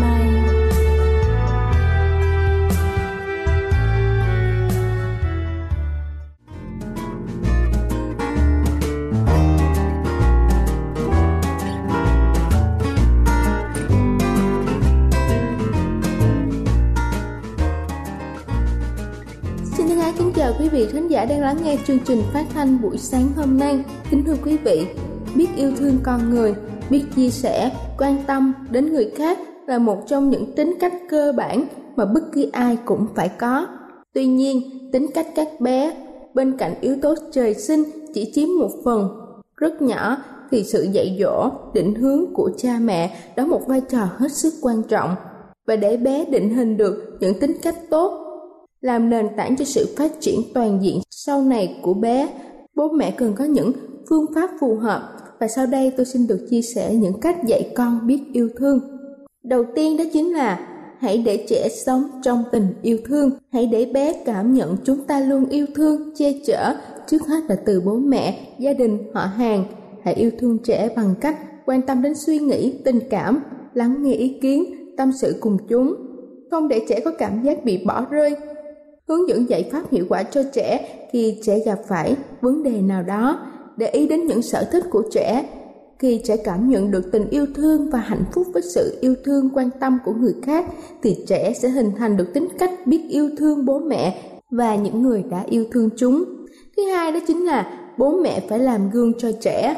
nay. Quý vị khán giả đang lắng nghe chương trình phát thanh buổi sáng hôm nay. Kính thưa quý vị, biết yêu thương con người, biết chia sẻ, quan tâm đến người khác là một trong những tính cách cơ bản mà bất kỳ ai cũng phải có. Tuy nhiên, tính cách các bé bên cạnh yếu tố trời sinh chỉ chiếm một phần rất nhỏ, thì sự dạy dỗ, định hướng của cha mẹ đóng một vai trò hết sức quan trọng. Và để bé định hình được những tính cách tốt, làm nền tảng cho sự phát triển toàn diện sau này của bé, bố mẹ cần có những phương pháp phù hợp. Và sau đây tôi xin được chia sẻ những cách dạy con biết yêu thương. Đầu tiên đó chính là hãy để trẻ sống trong tình yêu thương. Hãy để bé cảm nhận chúng ta luôn yêu thương, che chở, trước hết là từ bố mẹ, gia đình, họ hàng. Hãy yêu thương trẻ bằng cách quan tâm đến suy nghĩ, tình cảm, lắng nghe ý kiến, tâm sự cùng chúng. Không để trẻ có cảm giác bị bỏ rơi. Hướng dẫn giải pháp hiệu quả cho trẻ khi trẻ gặp phải vấn đề nào đó. Để ý đến những sở thích của trẻ. Khi trẻ cảm nhận được tình yêu thương và hạnh phúc với sự yêu thương, quan tâm của người khác, thì trẻ sẽ hình thành được tính cách biết yêu thương bố mẹ và những người đã yêu thương chúng. Thứ hai đó chính là bố mẹ phải làm gương cho trẻ.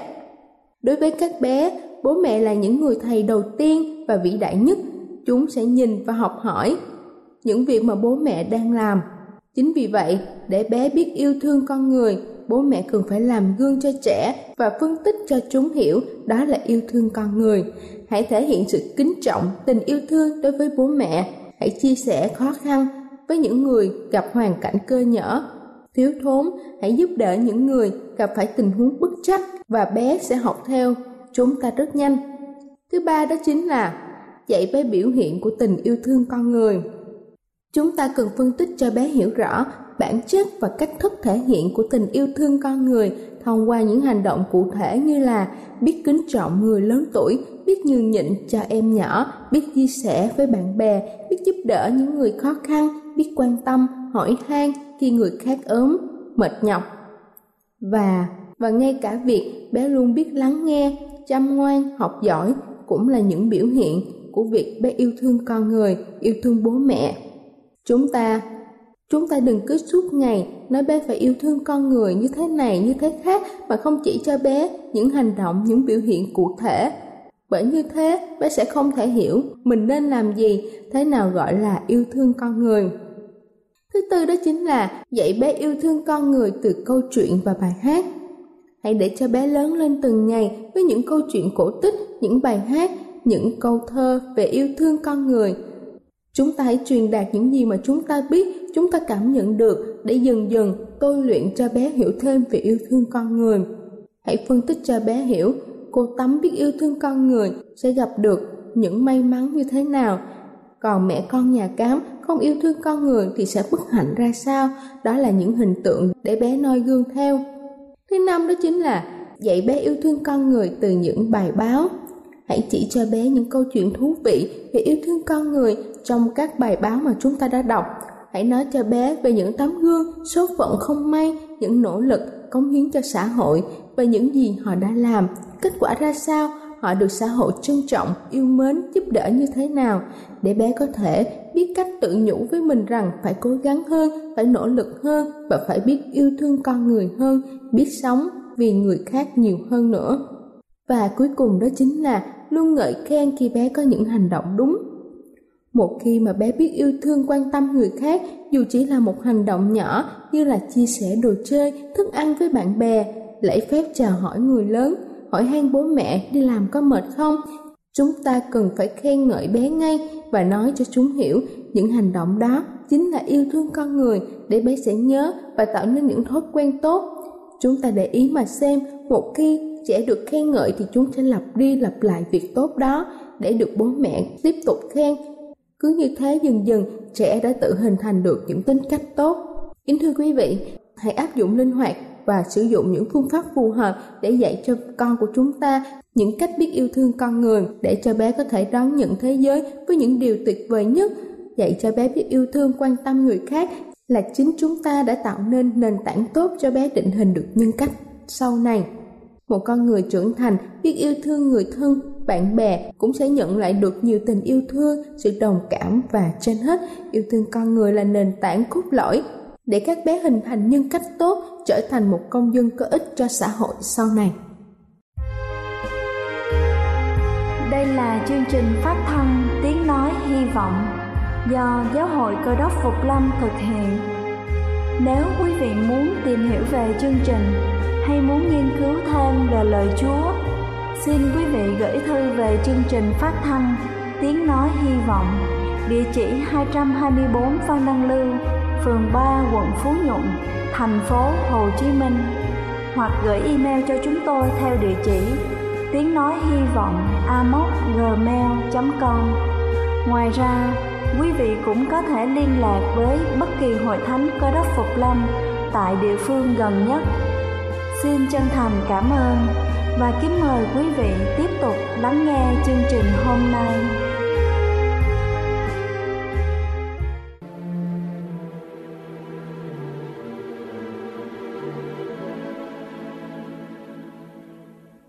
Đối với các bé, bố mẹ là những người thầy đầu tiên và vĩ đại nhất. Chúng sẽ nhìn và học hỏi những việc mà bố mẹ đang làm. Chính vì vậy, để bé biết yêu thương con người, bố mẹ cần phải làm gương cho trẻ và phân tích cho chúng hiểu đó là yêu thương con người. Hãy thể hiện sự kính trọng, tình yêu thương đối với bố mẹ. Hãy chia sẻ khó khăn với những người gặp hoàn cảnh cơ nhỡ, thiếu thốn. Hãy giúp đỡ những người gặp phải tình huống bức trách và bé sẽ học theo chúng ta rất nhanh. Thứ ba đó chính là dạy bé biểu hiện của tình yêu thương con người. Chúng ta cần phân tích cho bé hiểu rõ bản chất và cách thức thể hiện của tình yêu thương con người thông qua những hành động cụ thể như là biết kính trọng người lớn tuổi, biết nhường nhịn cho em nhỏ, biết chia sẻ với bạn bè, biết giúp đỡ những người khó khăn, biết quan tâm, hỏi han khi người khác ốm, mệt nhọc. Và ngay cả việc bé luôn biết lắng nghe, chăm ngoan, học giỏi cũng là những biểu hiện của việc bé yêu thương con người, yêu thương bố mẹ. Chúng ta đừng cứ suốt ngày nói bé phải yêu thương con người như thế này, như thế khác, mà không chỉ cho bé những hành động, những biểu hiện cụ thể. Bởi như thế, bé sẽ không thể hiểu mình nên làm gì, thế nào gọi là yêu thương con người. Thứ tư đó chính là dạy bé yêu thương con người từ câu chuyện và bài hát. Hãy để cho bé lớn lên từng ngày với những câu chuyện cổ tích, những bài hát, những câu thơ về yêu thương con người. Chúng ta hãy truyền đạt những gì mà chúng ta biết, chúng ta cảm nhận được để dần dần tôi luyện cho bé hiểu thêm về yêu thương con người. Hãy phân tích cho bé hiểu cô Tấm biết yêu thương con người sẽ gặp được những may mắn như thế nào, còn mẹ con nhà cám không yêu thương con người thì sẽ bức hạnh ra sao? Đó là những hình tượng để bé noi gương theo. Thứ năm đó chính là dạy bé yêu thương con người từ những bài báo. Hãy chỉ cho bé những câu chuyện thú vị về yêu thương con người trong các bài báo mà chúng ta đã đọc. Hãy nói cho bé về những tấm gương số phận không may, những nỗ lực cống hiến cho xã hội và những gì họ đã làm, kết quả ra sao, họ được xã hội trân trọng, yêu mến, giúp đỡ như thế nào, để bé có thể biết cách tự nhủ với mình rằng phải cố gắng hơn, phải nỗ lực hơn và phải biết yêu thương con người hơn, biết sống vì người khác nhiều hơn nữa. Và cuối cùng đó chính là luôn ngợi khen khi bé có những hành động đúng. Một khi mà bé biết yêu thương, quan tâm người khác, dù chỉ là một hành động nhỏ như là chia sẻ đồ chơi, thức ăn với bạn bè, lễ phép chào hỏi người lớn, hỏi han bố mẹ đi làm có mệt không, chúng ta cần phải khen ngợi bé ngay và nói cho chúng hiểu những hành động đó chính là yêu thương con người, để bé sẽ nhớ và tạo nên những thói quen tốt. Chúng ta để ý mà xem, một khi trẻ được khen ngợi thì chúng sẽ lặp đi lặp lại việc tốt đó để được bố mẹ tiếp tục khen. Cứ như thế dần dần trẻ đã tự hình thành được những tính cách tốt. Kính thưa quý vị, hãy áp dụng linh hoạt và sử dụng những phương pháp phù hợp để dạy cho con của chúng ta những cách biết yêu thương con người, để cho bé có thể đón nhận thế giới với những điều tuyệt vời nhất. Dạy cho bé biết yêu thương, quan tâm người khác là chính chúng ta đã tạo nên nền tảng tốt cho bé định hình được nhân cách sau này. Một con người trưởng thành biết yêu thương người thân, bạn bè cũng sẽ nhận lại được nhiều tình yêu thương, sự đồng cảm và trên hết, yêu thương con người là nền tảng cốt lõi để các bé hình thành nhân cách tốt, trở thành một công dân có ích cho xã hội sau này. Đây là chương trình phát thanh Tiếng Nói Hy Vọng do Giáo hội Cơ đốc Phục Lâm thực hiện. Nếu quý vị muốn tìm hiểu về chương trình hay muốn nghiên cứu thêm về lời Chúa, xin quý vị gửi thư về chương trình phát thanh Tiếng Nói Hy Vọng, địa chỉ 224 Phan Đăng Lưu, phường 3, quận Phú Nhuận, thành phố Hồ Chí Minh, hoặc gửi email cho chúng tôi theo địa chỉ tiengnoihyvong@gmail.com. Ngoài ra, quý vị cũng có thể liên lạc với bất kỳ hội thánh Cơ đốc Phục Lâm tại địa phương gần nhất. Xin chân thành cảm ơn và kính mời quý vị tiếp tục lắng nghe chương trình hôm nay.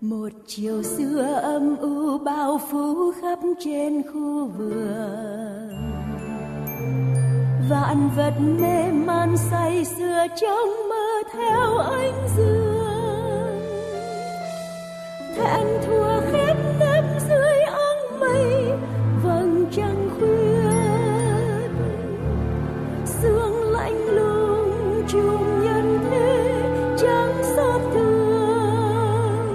Một chiều xưa âm u bao phủ khắp trên khu vườn, vạn vật mê man say sưa trong mơ theo ánh dương, thẹn thua khép nếp dưới áng mây vầng trăng khuyết, sương lạnh lùng trùng nhân thế chẳng xót thương.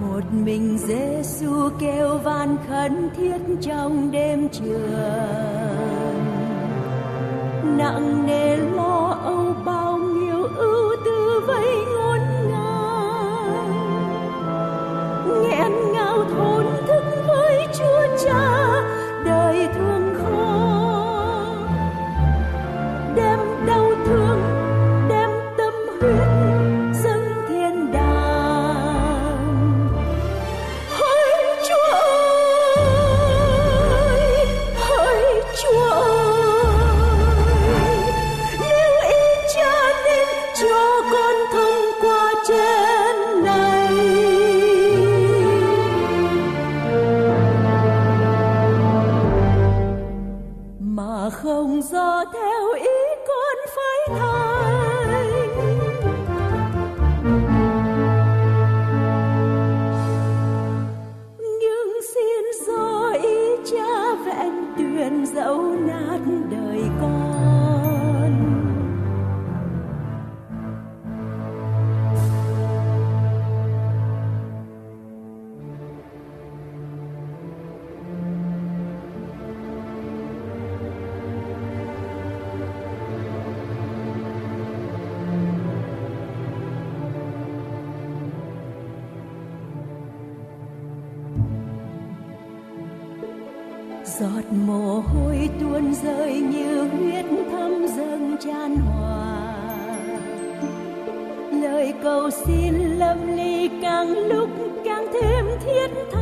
Một mình Giêsu kêu van khẩn thiết trong đêm trường, nặng nề lo âu bao nhiêu ưu tư vây ngổn ngang, nghẹn ngào thốn thức với Chúa Cha đời thương khó, đem đau thương, đem tâm huyết dâng thiên đàng. Hỡi Chúa ơi, hỡi Chúa ơi, trên này Giọt mồ hôi tuôn rơi như huyết thấm dâng tràn hòa. Lời cầu xin lâm ly càng lúc càng thêm thiết tha.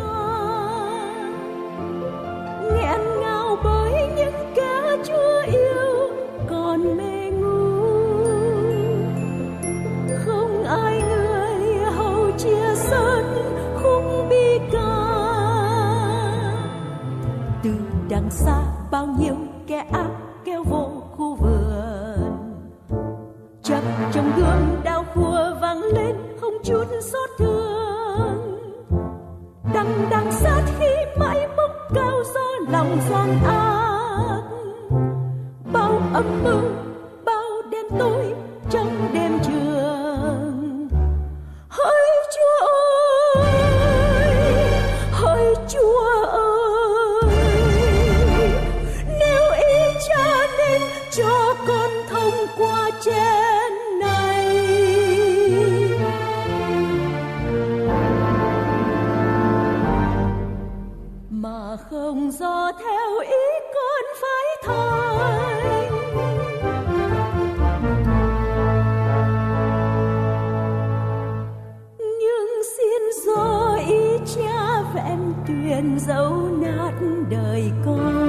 Nghẹn ngào bởi những kẻ Chúa yêu còn mê ngu. Không ai người hầu chia sớt khúc bi ca. Từ đằng xa bao nhiêu kẻ ác kêu vô khu vườn. Chập trong gương đao khua vang lên không chút xót thương. Đằng sát khi mãi mốc cao do lòng gian ác. Bao âm mưu, bao đêm tối trong đêm trường. Hỡi Chúa ơi, hỡi Chúa ơi, nếu ý Cha nên cho con thông qua trên này. Mà không do theo ý con phải thành. Nhưng xin do ý Cha vẹn tuyền dấu nát đời con.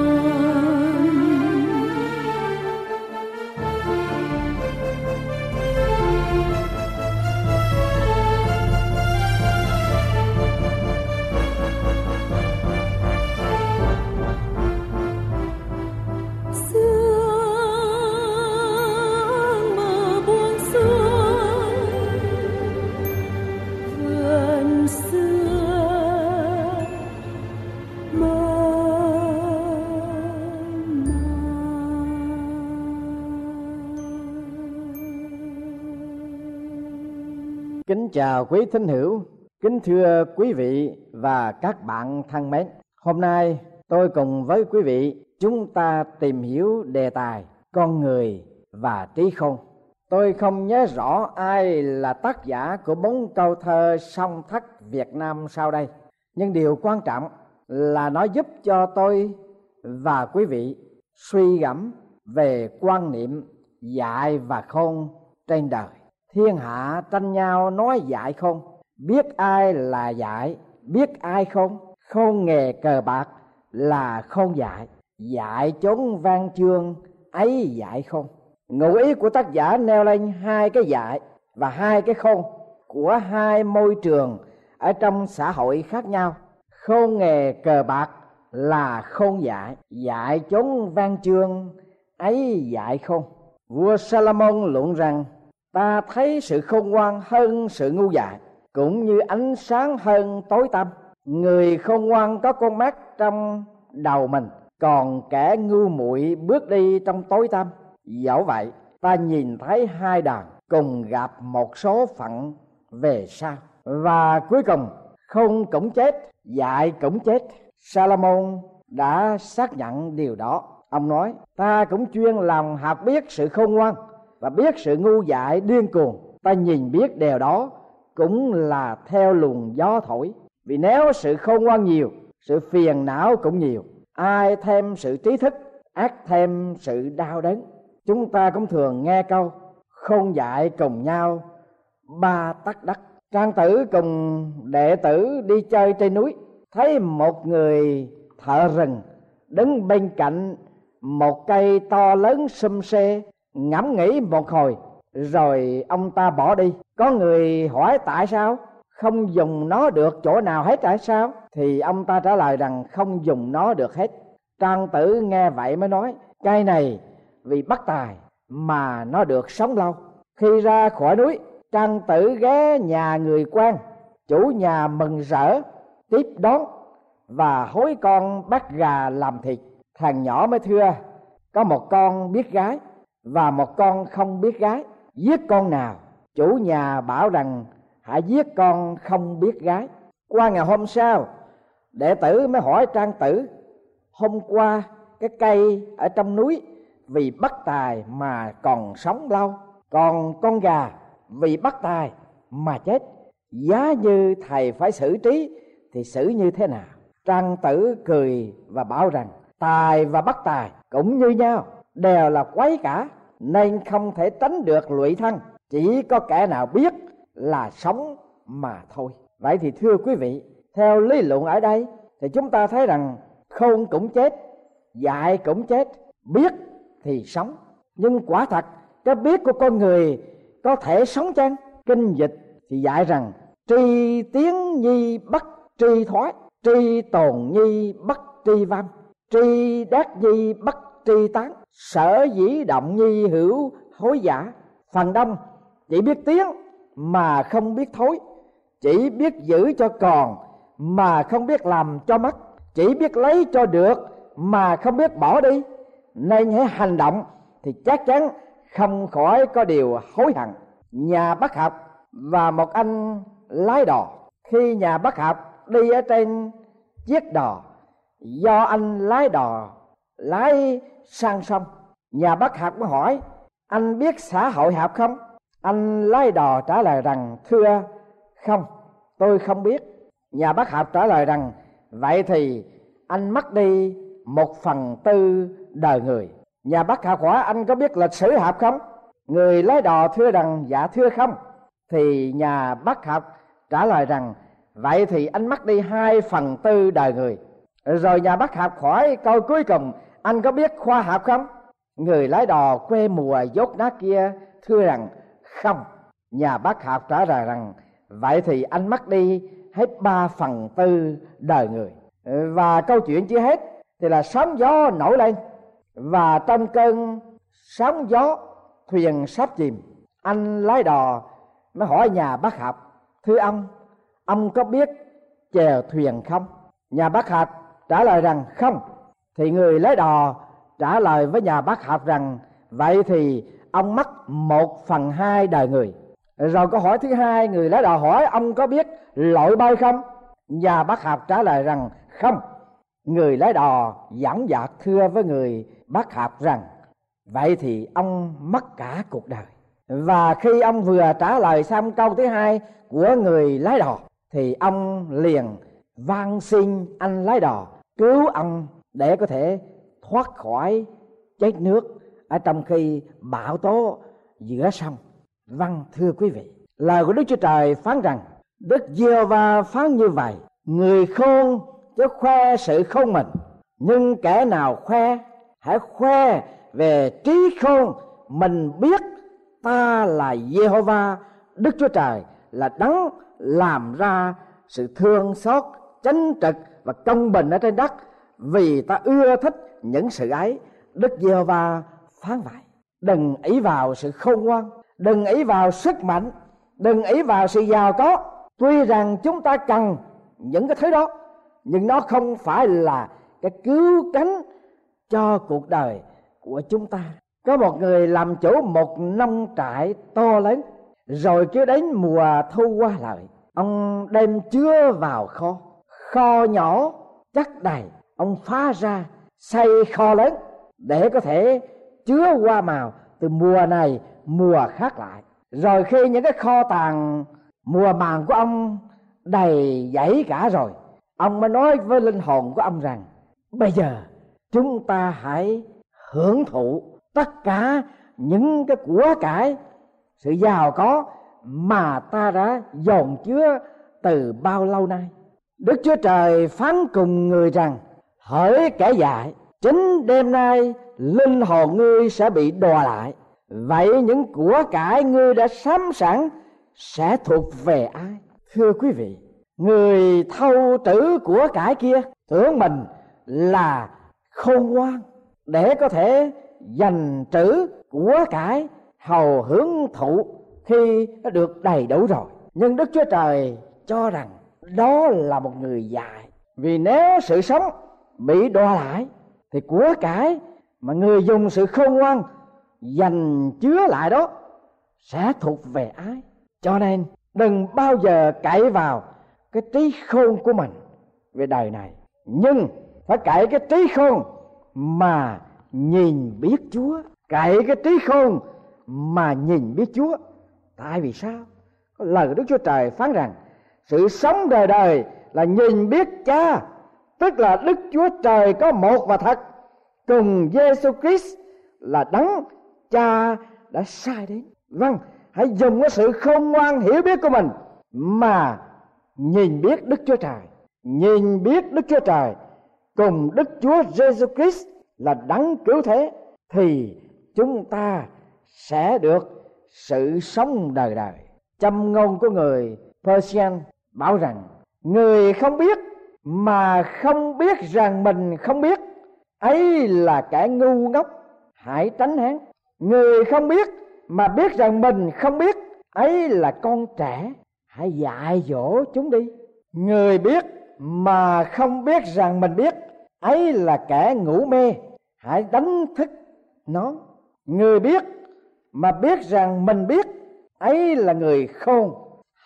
Kính chào quý thính hữu, kính thưa quý vị và các bạn thân mến. Hôm nay tôi cùng với quý vị chúng ta tìm hiểu đề tài con người và trí khôn. Tôi không nhớ rõ ai là tác giả của 4 câu thơ song thất Việt Nam sau đây. Nhưng điều quan trọng là nó giúp cho tôi và quý vị suy gẫm về quan niệm dại và khôn trên đời. Thiên hạ tranh nhau nói dại khôn, biết ai là dại, biết ai khôn. Khôn nghề cờ bạc là khôn dại, dại chốn văn chương ấy dại khôn. Ngụ ý của tác giả nêu lên hai cái dại và hai cái khôn của hai môi trường ở trong xã hội khác nhau. Khôn nghề cờ bạc là khôn dại, dại chốn văn chương ấy dại khôn. Vua Salomon luận rằng: ta thấy sự khôn ngoan hơn sự ngu dại, cũng như ánh sáng hơn tối tăm. Người khôn ngoan có con mắt trong đầu mình, còn kẻ ngu muội bước đi trong tối tăm. Dẫu vậy, ta nhìn thấy hai đàn cùng gặp một số phận về sau. Và cuối cùng, khôn cũng chết, dại cũng chết. Salomon đã xác nhận điều đó. Ông nói: ta cũng chuyên lòng học biết sự khôn ngoan và biết sự ngu dại điên cuồng. Ta nhìn biết điều đó cũng là theo luồng gió thổi. Vì nếu sự khôn ngoan nhiều, sự phiền não cũng nhiều. Ai thêm sự trí thức, ác thêm sự đau đớn. Chúng ta cũng thường nghe câu khôn dại cùng nhau ba tấc đất. Trang Tử cùng đệ tử đi chơi trên núi, thấy một người thợ rừng đứng bên cạnh một cây to lớn sum xê. Ngẫm nghĩ một hồi rồi ông ta bỏ đi. Có người hỏi tại sao không dùng nó được chỗ nào hết tại sao, thì ông ta trả lời rằng không dùng nó được hết. Trang Tử nghe vậy mới nói: cây này vì bất tài mà nó được sống lâu. Khi ra khỏi núi, Trang Tử ghé nhà người quen. Chủ nhà mừng rỡ tiếp đón và hối con bắt gà làm thịt. Thằng nhỏ mới thưa: có một con biết gái và một con không biết gái, giết con nào? Chủ nhà bảo rằng hãy giết con không biết gái. Qua ngày hôm sau, đệ tử mới hỏi Trang Tử: hôm qua cái cây ở trong núi vì bất tài mà còn sống lâu, còn con gà vì bất tài mà chết. Giá như thầy phải xử trí thì xử như thế nào? Trang Tử cười và bảo rằng: tài và bất tài cũng như nhau, đều là quấy cả, nên không thể tránh được lụy thân, chỉ có kẻ nào biết là sống mà thôi. Vậy thì thưa quý vị, theo lý luận ở đây thì chúng ta thấy rằng khôn cũng chết, dại cũng chết, biết thì sống. Nhưng quả thật cái biết của con người có thể sống chăng? Kinh dịch thì dạy rằng tri tiến nhi bất tri thoái, tri tồn nhi bất tri văn, tri đắc nhi bất tri tán, sở dĩ động nhi hữu hối giả. Phần đông chỉ biết tiến mà không biết thối, chỉ biết giữ cho còn mà không biết làm cho mất, chỉ biết lấy cho được mà không biết bỏ đi, nên hãy hành động thì chắc chắn không khỏi có điều hối hận. Nhà bác học và một anh lái đò, khi nhà bác học đi ở trên chiếc đò do anh lái đò lái sang sông, nhà bác học mới hỏi anh biết xã hội học không? Anh lái đò trả lời rằng thưa không, tôi không biết. Nhà bác học trả lời rằng vậy thì anh mất đi 1/4 đời người. Nhà bác học hỏi anh có biết lịch sử học không? Người lái đò thưa rằng dạ thưa không. Thì nhà bác học trả lời rằng vậy thì anh mất đi 2/4 đời người. Rồi nhà bác học hỏi câu cuối cùng anh có biết khoa học không? Người lái đò quê mùa dốt nát kia thưa rằng không. Nhà bác học trả lời rằng vậy thì anh mất đi hết 3/4 đời người. Và câu chuyện chưa hết thì là sóng gió nổi lên, và trong cơn sóng gió thuyền sắp chìm. Anh lái đò mới hỏi nhà bác học thưa ông có biết chèo thuyền không? Nhà bác học trả lời rằng không. Thì người lái đò trả lời với nhà bác học rằng vậy thì ông mất 1/2 đời người. Rồi câu hỏi thứ hai, người lái đò hỏi ông có biết lội bơi không? Nhà bác học trả lời rằng không. Người lái đò dõng dạc thưa với người bác học rằng vậy thì ông mất cả cuộc đời. Và khi ông vừa trả lời xong câu thứ hai của người lái đò thì ông liền van xin anh lái đò cứu ông để có thể thoát khỏi chết nước ở trong khi bão tố giữa sông. Vâng thưa quý vị, lời của Đức Chúa Trời phán rằng Đức Giê-hô-va phán như vậy: người khôn chứ khoe sự khôn mình, nhưng kẻ nào khoe hãy khoe về trí khôn mình biết ta là Giê-hô-va Đức Chúa Trời, là đấng làm ra sự thương xót, chánh trực và công bình ở trên đất, vì ta ưa thích những sự ấy. Đức Giê-hô-va phán vậy. Đừng ỷ vào sự khôn ngoan, đừng ỷ vào sức mạnh, đừng ỷ vào sự giàu có. Tuy rằng chúng ta cần những cái thứ đó, nhưng nó không phải là cái cứu cánh cho cuộc đời của chúng ta. Có một người làm chủ một nông trại to lớn, rồi cứ đến mùa thu qua lại, ông đem chứa vào kho nhỏ chất đầy, ông phá ra xây kho lớn để có thể chứa hoa màu từ mùa này mùa khác lại. Rồi khi những cái kho tàng mùa màng của ông đầy dãy cả rồi, ông mới nói với linh hồn của ông rằng bây giờ chúng ta hãy hưởng thụ tất cả những cái của cải, sự giàu có mà ta đã dồn chứa từ bao lâu nay. Đức Chúa Trời phán cùng người rằng hỡi kẻ dại, chính đêm nay linh hồn ngươi sẽ bị đọa lại. Vậy những của cải ngươi đã sắm sẵn sẽ thuộc về ai? Thưa quý vị, người thâu trữ của cải kia tưởng mình là khôn ngoan để có thể dành trữ của cải hầu hưởng thụ khi đã được đầy đủ rồi. Nhưng Đức Chúa Trời cho rằng đó là một người dại, vì nếu sự sống bị đọa lại thì của cải mà người dùng sự khôn ngoan dành chứa lại đó sẽ thuộc về ai? Cho nên đừng bao giờ cậy vào cái trí khôn của mình về đời này, nhưng phải cậy cái trí khôn mà nhìn biết Chúa, cậy cái trí khôn mà nhìn biết Chúa. Tại vì sao? Lời của Đức Chúa Trời phán rằng sự sống đời đời là nhìn biết Cha, tức là Đức Chúa Trời có một và thật, cùng Giêsu Christ là đấng Cha đã sai đến. Vâng, hãy dùng cái sự khôn ngoan hiểu biết của mình mà nhìn biết Đức Chúa Trời, nhìn biết Đức Chúa Trời cùng Đức Chúa Giêsu Christ là đấng cứu thế, thì chúng ta sẽ được sự sống đời đời. Châm ngôn của người Persian bảo rằng người không biết mà không biết rằng mình không biết, ấy là kẻ ngu ngốc, hãy tránh hắn. Người không biết mà biết rằng mình không biết, ấy là con trẻ, hãy dạy dỗ chúng đi. Người biết mà không biết rằng mình biết, ấy là kẻ ngủ mê, hãy đánh thức nó. Người biết mà biết rằng mình biết, ấy là người khôn,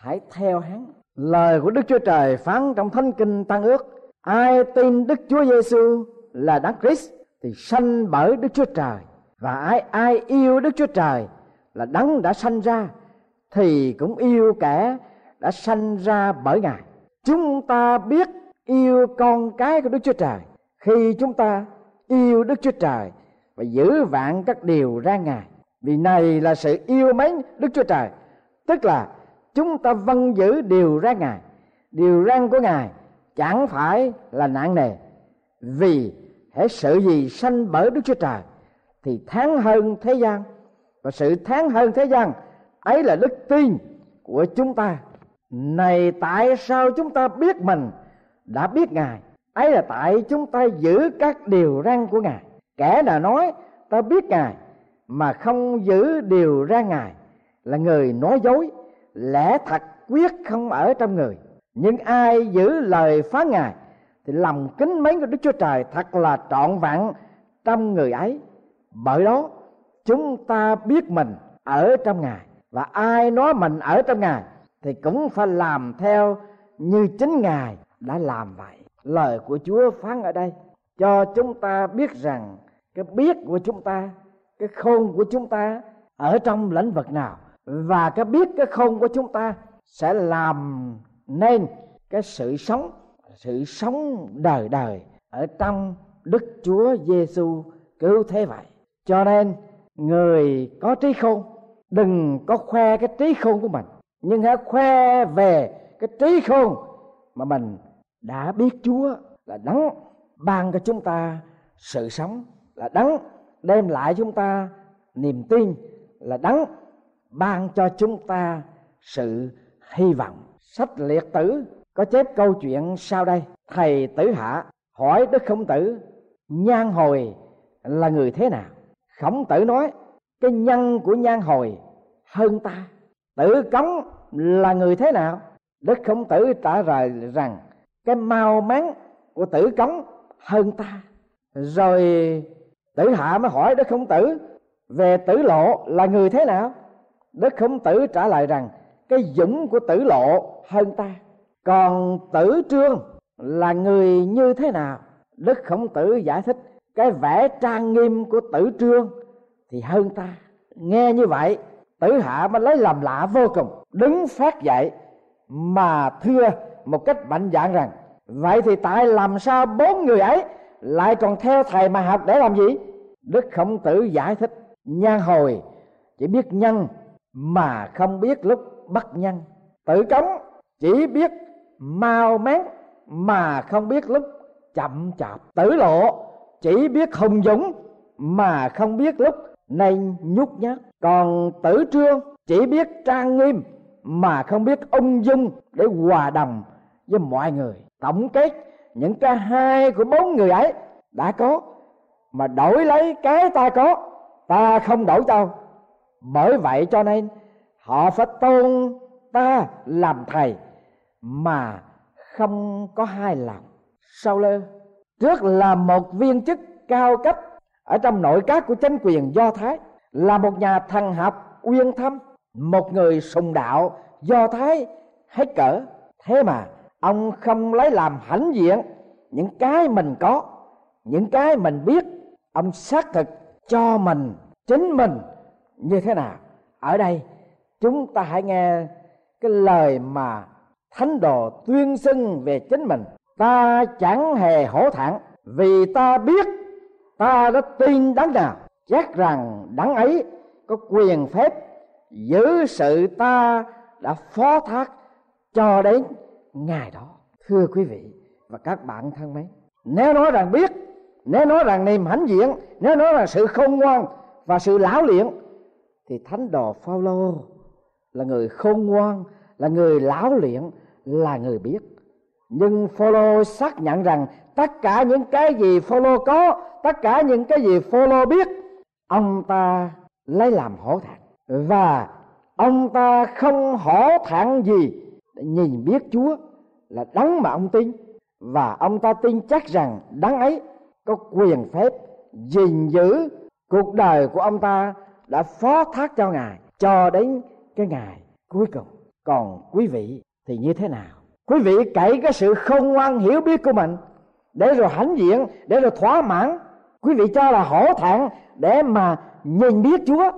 hãy theo hắn. Lời của Đức Chúa Trời phán trong Thánh Kinh Tân Ước: ai tin Đức Chúa Giêsu là Đấng Christ thì sanh bởi Đức Chúa Trời, và ai yêu Đức Chúa Trời là đấng đã sanh ra thì cũng yêu kẻ đã sanh ra bởi Ngài. Chúng ta biết yêu con cái của Đức Chúa Trời khi chúng ta yêu Đức Chúa Trời và giữ vạn các điều răn Ngài, vì này là sự yêu mến Đức Chúa Trời, tức là chúng ta vâng giữ điều răn Ngài. Điều răn của Ngài chẳng phải là nặng nề, vì hễ sự gì sanh bởi Đức Chúa Trời thì thắng hơn thế gian, và sự thắng hơn thế gian ấy là đức tin của chúng ta. Này tại sao chúng ta biết mình đã biết Ngài? Ấy là tại chúng ta giữ các điều răn của Ngài. Kẻ nào nói ta biết Ngài mà không giữ điều răn Ngài là người nói dối, lẽ thật quyết không ở trong người. Nhưng ai giữ lời phán Ngài thì lòng kính mến của Đức Chúa Trời thật là trọn vẹn trong người ấy. Bởi đó chúng ta biết mình ở trong Ngài, và ai nói mình ở trong Ngài thì cũng phải làm theo như chính Ngài đã làm vậy. Lời của Chúa phán ở đây cho chúng ta biết rằng cái biết của chúng ta, cái khôn của chúng ta ở trong lĩnh vực nào, và cái biết cái khôn của chúng ta sẽ làm nên cái sự sống đời đời ở trong Đức Chúa Giêsu cứu thế vậy. Cho nên người có trí khôn đừng có khoe cái trí khôn của mình, nhưng hãy khoe về cái trí khôn mà mình đã biết Chúa là đấng ban cho chúng ta sự sống, là đấng đem lại chúng ta niềm tin, là đấng ban cho chúng ta sự hy vọng. Sách Liệt Tử có chép câu chuyện sau đây: thầy Tử Hạ hỏi Đức Khổng Tử Nhan Hồi là người thế nào. Khổng Tử nói cái nhân của Nhan Hồi hơn ta. Tử Cống là người thế nào? Đức Khổng Tử trả lời rằng cái mau mắn của Tử Cống hơn ta. Rồi Tử Hạ mới hỏi Đức Khổng Tử về Tử Lộ là người thế nào. Đức Khổng Tử trả lời rằng cái dũng của Tử Lộ hơn ta. Còn Tử Trương là người như thế nào? Đức Khổng Tử giải thích cái vẻ trang nghiêm của Tử Trương thì hơn ta. Nghe như vậy Tử Hạ mới lấy làm lạ vô cùng, đứng phát dậy mà thưa một cách mạnh dạn rằng vậy thì tại làm sao bốn người ấy lại còn theo thầy mà học để làm gì? Đức Khổng Tử giải thích Nhan Hồi chỉ biết nhân mà không biết lúc bất nhân. Tử Cống chỉ biết mau mén mà không biết lúc chậm chạp. Tử Lộ chỉ biết hùng dũng mà không biết lúc nên nhút nhát. Còn Tử Trương chỉ biết trang nghiêm mà không biết ung dung để hòa đồng với mọi người. Tổng kết những cái hay của bốn người ấy đã có mà đổi lấy cái ta có, ta không đổi đâu. Bởi vậy cho nên họ phải tôn ta làm thầy mà không có hai lòng sau lưng. Trước là một viên chức cao cấp ở trong nội các của chính quyền Do Thái, là một nhà thần học uyên thâm, một người sùng đạo Do Thái hết cỡ. Thế mà ông không lấy làm hãnh diện những cái mình có, những cái mình biết. Ông xác thực cho mình, chính mình như thế nào. Ở đây chúng ta hãy nghe cái lời mà thánh đồ tuyên xưng về chính mình: ta chẳng hề hổ thẹn vì ta biết ta đã tin đấng nào, chắc rằng đấng ấy có quyền phép giữ sự ta đã phó thác cho đến ngày đó. Thưa quý vị và các bạn thân mến, nếu nói rằng biết, nếu nói rằng niềm hãnh diện, nếu nói rằng sự khôn ngoan và sự lão luyện, thì thánh đồ Phao-lô là người khôn ngoan, là người lão luyện, là người biết. Nhưng Phao-lô xác nhận rằng tất cả những cái gì Phao-lô có, tất cả những cái gì Phao-lô biết, ông ta lấy làm hổ thẹn, và ông ta không hổ thẹn gì để nhìn biết Chúa là đấng mà ông tin, và ông ta tin chắc rằng đấng ấy có quyền phép gìn giữ cuộc đời của ông ta đã phó thác cho Ngài cho đến cái ngày cuối cùng. Còn quý vị thì như thế nào? Quý vị cậy cái sự khôn ngoan hiểu biết của mình để rồi hãnh diện, để rồi thỏa mãn, quý vị cho là hổ thẹn để mà nhìn biết Chúa.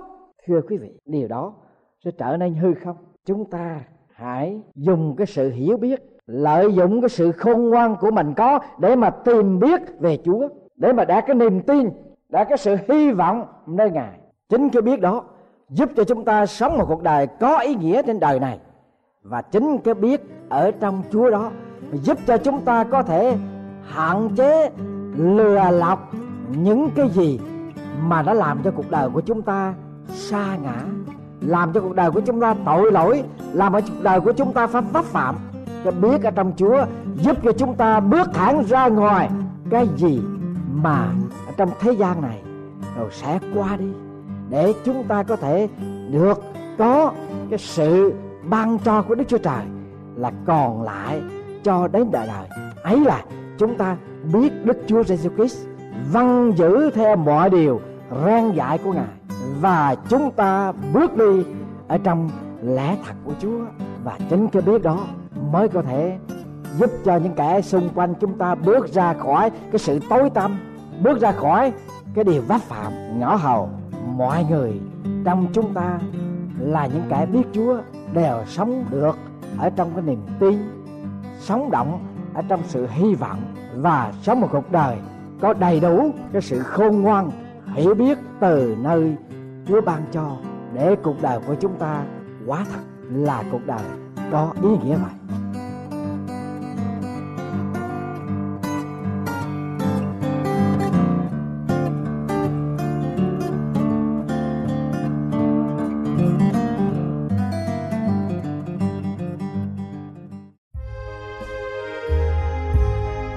Thưa quý vị, điều đó sẽ trở nên hư không? Chúng ta hãy dùng cái sự hiểu biết, lợi dụng cái sự khôn ngoan của mình có để mà tìm biết về Chúa, để mà đạt cái niềm tin, đạt cái sự hy vọng nơi Ngài. Chính cái biết đó giúp cho chúng ta sống một cuộc đời có ý nghĩa trên đời này, và chính cái biết ở trong Chúa đó giúp cho chúng ta có thể hạn chế lừa lọc những cái gì mà đã làm cho cuộc đời của chúng ta sa ngã, làm cho cuộc đời của chúng ta tội lỗi, làm cho cuộc đời của chúng ta vấp phạm. Cái biết ở trong Chúa giúp cho chúng ta bước thẳng ra ngoài cái gì mà ở trong thế gian này rồi sẽ qua đi, để chúng ta có thể được có cái sự ban cho của Đức Chúa Trời là còn lại cho đến đời đời. Ấy là chúng ta biết Đức Chúa Giêsu Christ, vâng giữ theo mọi điều răn dạy của Ngài, và chúng ta bước đi ở trong lẽ thật của Chúa. Và chính cái biết đó mới có thể giúp cho những kẻ xung quanh chúng ta bước ra khỏi cái sự tối tăm, bước ra khỏi cái điều vấp phạm. Ngõ hầu mọi người trong chúng ta là những kẻ biết Chúa đều sống được ở trong cái niềm tin, sống động ở trong sự hy vọng, và sống một cuộc đời có đầy đủ cái sự khôn ngoan hiểu biết từ nơi Chúa ban cho, để cuộc đời của chúng ta quá thật là cuộc đời có ý nghĩa vậy.